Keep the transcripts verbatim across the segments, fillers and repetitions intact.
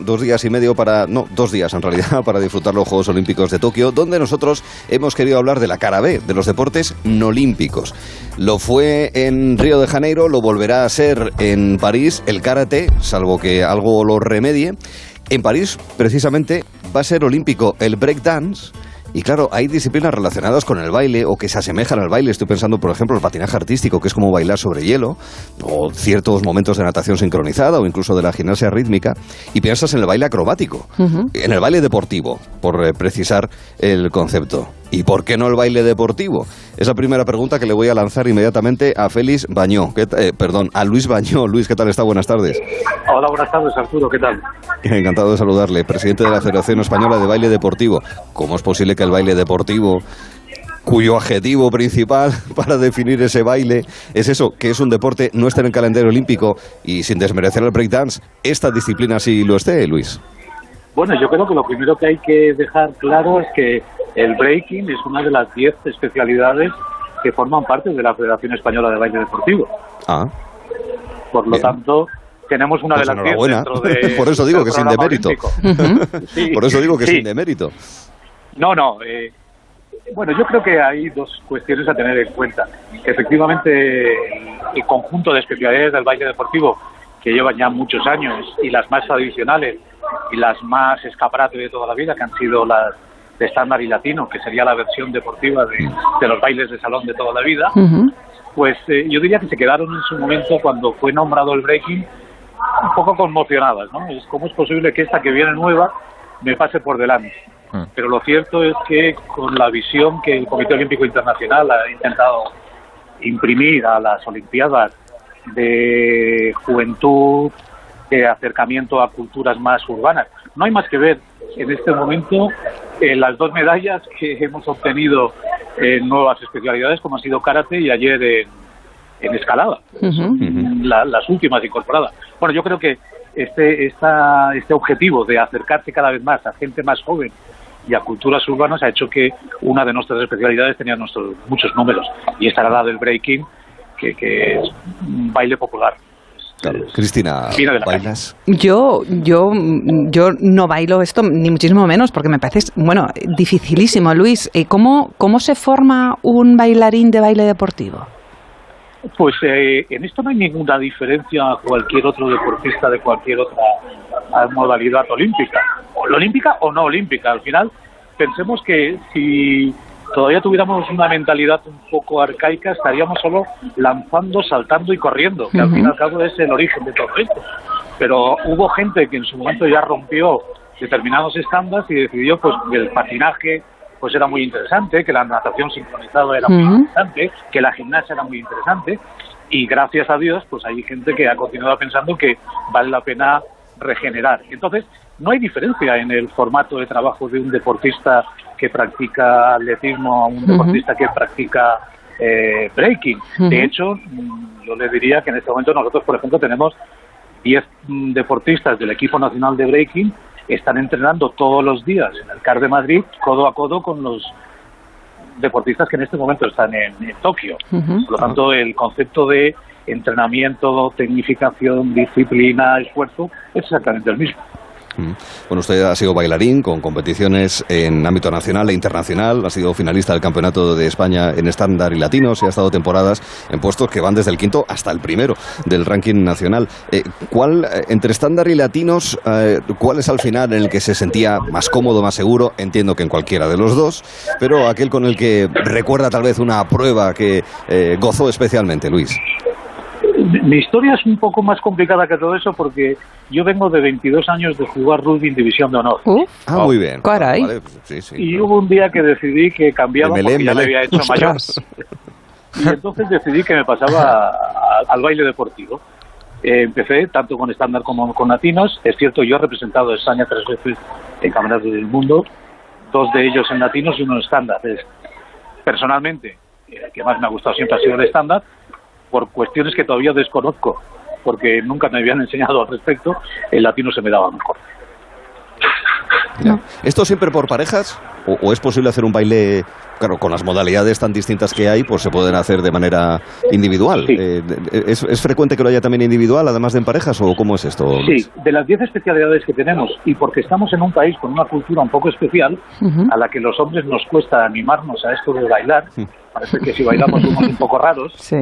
Dos días y medio para... no, dos días en realidad, para disfrutar los Juegos Olímpicos de Tokio, donde nosotros hemos querido hablar de la cara B, de los deportes no olímpicos. Lo fue en Río de Janeiro, lo volverá a ser en París, el karate, salvo que algo lo remedie. En París, precisamente, va a ser olímpico el breakdance. Y claro, hay disciplinas relacionadas con el baile o que se asemejan al baile. Estoy pensando, por ejemplo, el patinaje artístico, que es como bailar sobre hielo, o ciertos momentos de natación sincronizada, o incluso de la gimnasia rítmica. Y piensas en el baile acrobático, uh-huh. en el baile deportivo, por precisar el concepto. ¿Y por qué no el baile deportivo? Es la primera pregunta que le voy a lanzar inmediatamente a Félix Vañó, que, eh, perdón, a Luis Vañó. Luis, ¿qué tal está? Buenas tardes. Hola, buenas tardes, Arturo, ¿qué tal? Encantado de saludarle, presidente de la Federación Española de Baile Deportivo. ¿Cómo es posible que el baile deportivo, cuyo adjetivo principal para definir ese baile es eso, que es un deporte, no esté en el calendario olímpico? Y sin desmerecer el breakdance, esta disciplina sí lo esté, Luis. Bueno, yo creo que lo primero que hay que dejar claro es que el breaking es una de las diez especialidades que forman parte de la Federación Española de Baile Deportivo. Ah. Por lo Bien. tanto... tenemos una pues de las diez dentro de... Por eso digo que sin demérito. sí, Por eso digo que sí. sin demérito. No, no. Eh, bueno, yo creo que hay dos cuestiones a tener en cuenta. Que efectivamente, el conjunto de especialidades del baile deportivo, que llevan ya muchos años, y las más tradicionales, y las más escaparate de toda la vida, que han sido las de estándar y latino, que sería la versión deportiva de, de los bailes de salón de toda la vida, uh-huh. pues eh, yo diría que se quedaron en su momento, cuando fue nombrado el breaking, un poco conmocionadas, ¿no? Es cómo es posible que esta que viene nueva me pase por delante. Pero lo cierto es que con la visión que el Comité Olímpico Internacional ha intentado imprimir a las Olimpiadas de juventud, de acercamiento a culturas más urbanas, no hay más que ver en este momento eh, las dos medallas que hemos obtenido en nuevas especialidades, como ha sido karate y ayer en eh, en escalada, uh-huh. la, las últimas incorporadas. Bueno, yo creo que este, esta, este objetivo de acercarse cada vez más a gente más joven y a culturas urbanas ha hecho que una de nuestras especialidades tenía nuestros, muchos números, y esta era la del breaking, que, que es un baile popular. Claro. Cristina, ¿bailas? Yo, yo, yo no bailo esto, ni muchísimo menos, porque me parece, bueno, dificilísimo, Luis. ¿Cómo, cómo se forma un bailarín de baile deportivo? Pues eh, en esto no hay ninguna diferencia a cualquier otro deportista de cualquier otra modalidad olímpica, o olímpica o no olímpica. Al final, pensemos que si todavía tuviéramos una mentalidad un poco arcaica, estaríamos solo lanzando, saltando y corriendo, que uh-huh. al fin y al cabo es el origen de todo esto. Pero hubo gente que en su momento ya rompió determinados estándares y decidió pues que el patinaje pues era muy interesante, que la natación sincronizada era muy uh-huh. interesante, que la gimnasia era muy interesante, y gracias a Dios pues hay gente que ha continuado pensando que vale la pena regenerar. Entonces, no hay diferencia en el formato de trabajo de un deportista que practica atletismo a un uh-huh. deportista que practica eh, breaking. Uh-huh. De hecho, yo le diría que en este momento nosotros, por ejemplo, tenemos diez deportistas del equipo nacional de breaking. Están entrenando todos los días en el CAR de Madrid, codo a codo con los deportistas que en este momento están en, en Tokio. Uh-huh. Por lo tanto, el concepto de entrenamiento, tecnificación, disciplina, esfuerzo, es exactamente el mismo. Bueno, usted ha sido bailarín con competiciones en ámbito nacional e internacional, ha sido finalista del Campeonato de España en estándar y latinos y ha estado temporadas en puestos que van desde el quinto hasta el primero del ranking nacional. Eh, ¿Cuál, entre estándar y latinos, eh, cuál es al final en el que se sentía más cómodo, más seguro? Entiendo que en cualquiera de los dos, pero aquel con el que recuerda tal vez una prueba que eh, gozó especialmente, Luis. Mi historia es un poco más complicada que todo eso, porque yo vengo de veintidós años de jugar rugby en División de Honor. Uh, ah, oh, muy bien. Caray. Vale, sí, sí, y claro. Hubo un día que decidí que cambiaba porque ya me había hecho mayor. Y entonces decidí que me pasaba a, a, al baile deportivo. Eh, empecé tanto con estándar como con latinos. Es cierto, yo he representado a España tres veces en Campeonato del Mundo, dos de ellos en latinos y uno en estándar. Personalmente, el que más me ha gustado siempre ha sido el estándar, por cuestiones que todavía desconozco, porque nunca me habían enseñado al respecto, el latino se me daba mejor. No. ¿Esto siempre por parejas? ¿O, o es posible hacer un baile, claro, con las modalidades tan distintas que hay, pues se pueden hacer de manera individual? Sí. Eh, ¿es, ¿Es frecuente que lo haya también individual, además de en parejas, o cómo es esto? Sí, de las diez especialidades que tenemos, y porque estamos en un país con una cultura un poco especial, uh-huh. a la que los hombres nos cuesta animarnos a esto de bailar, uh-huh. parece que si bailamos somos un poco raros, sí.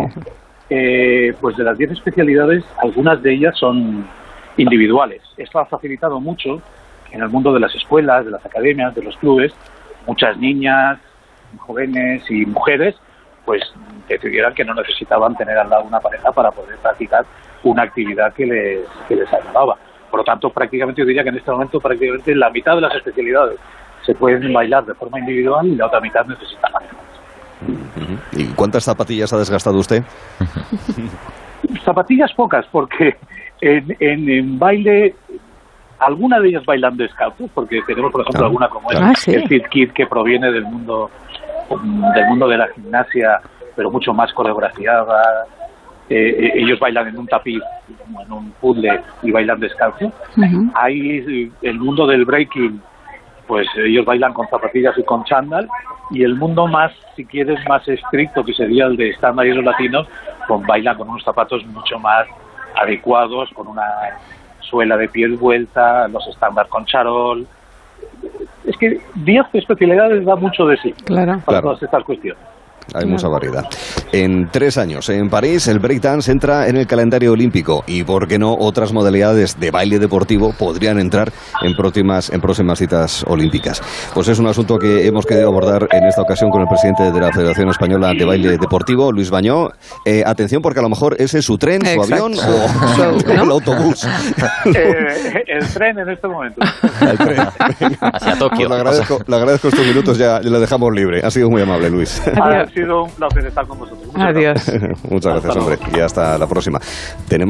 eh, pues de las diez especialidades, algunas de ellas son individuales. Esto ha facilitado mucho en el mundo de las escuelas, de las academias, de los clubes, muchas niñas, jóvenes y mujeres, pues decidieran que no necesitaban tener al lado una pareja para poder practicar una actividad que les, que les agradaba. Por lo tanto, prácticamente yo diría que en este momento prácticamente la mitad de las especialidades se pueden bailar de forma individual y la otra mitad necesita pareja. ¿Y cuántas zapatillas ha desgastado usted? Zapatillas pocas, porque en, en, en baile... Alguna de ellas bailan descalzos, porque tenemos, por ejemplo, alguna como esta, ah, ¿sí? el Fit Kid, que proviene del mundo del mundo de la gimnasia, pero mucho más coreografiada. Eh, ellos bailan en un tapiz, en un puzzle, y bailan descalzos. Uh-huh. Hay el mundo del breaking, pues ellos bailan con zapatillas y con chándal. Y el mundo más, si quieres, más estricto, que sería el de estándar y los latinos, pues bailan con unos zapatos mucho más adecuados, con una... suela de piel vuelta, los estándar con charol. Es que diez especialidades da mucho de sí claro. para claro. todas estas cuestiones. Hay mucha variedad. En tres años, en París, el breakdance entra en el calendario olímpico y, ¿por qué no?, otras modalidades de baile deportivo podrían entrar en próximas, en próximas citas olímpicas. Pues es un asunto que hemos querido abordar en esta ocasión con el presidente de la Federación Española de Baile Deportivo, Luis Vañó. Eh, atención, porque a lo mejor ese es su tren, su Exacto. avión o, o el autobús. Eh, el tren en este momento. El tren. Hacia Tokio. Pues le agradezco, le agradezco estos minutos, ya la dejamos libre. Ha sido muy amable, Luis. Ha sido un placer estar con vosotros. Muchas Adiós. Gracias. Muchas gracias, hombre. Y hasta la próxima. Tenemos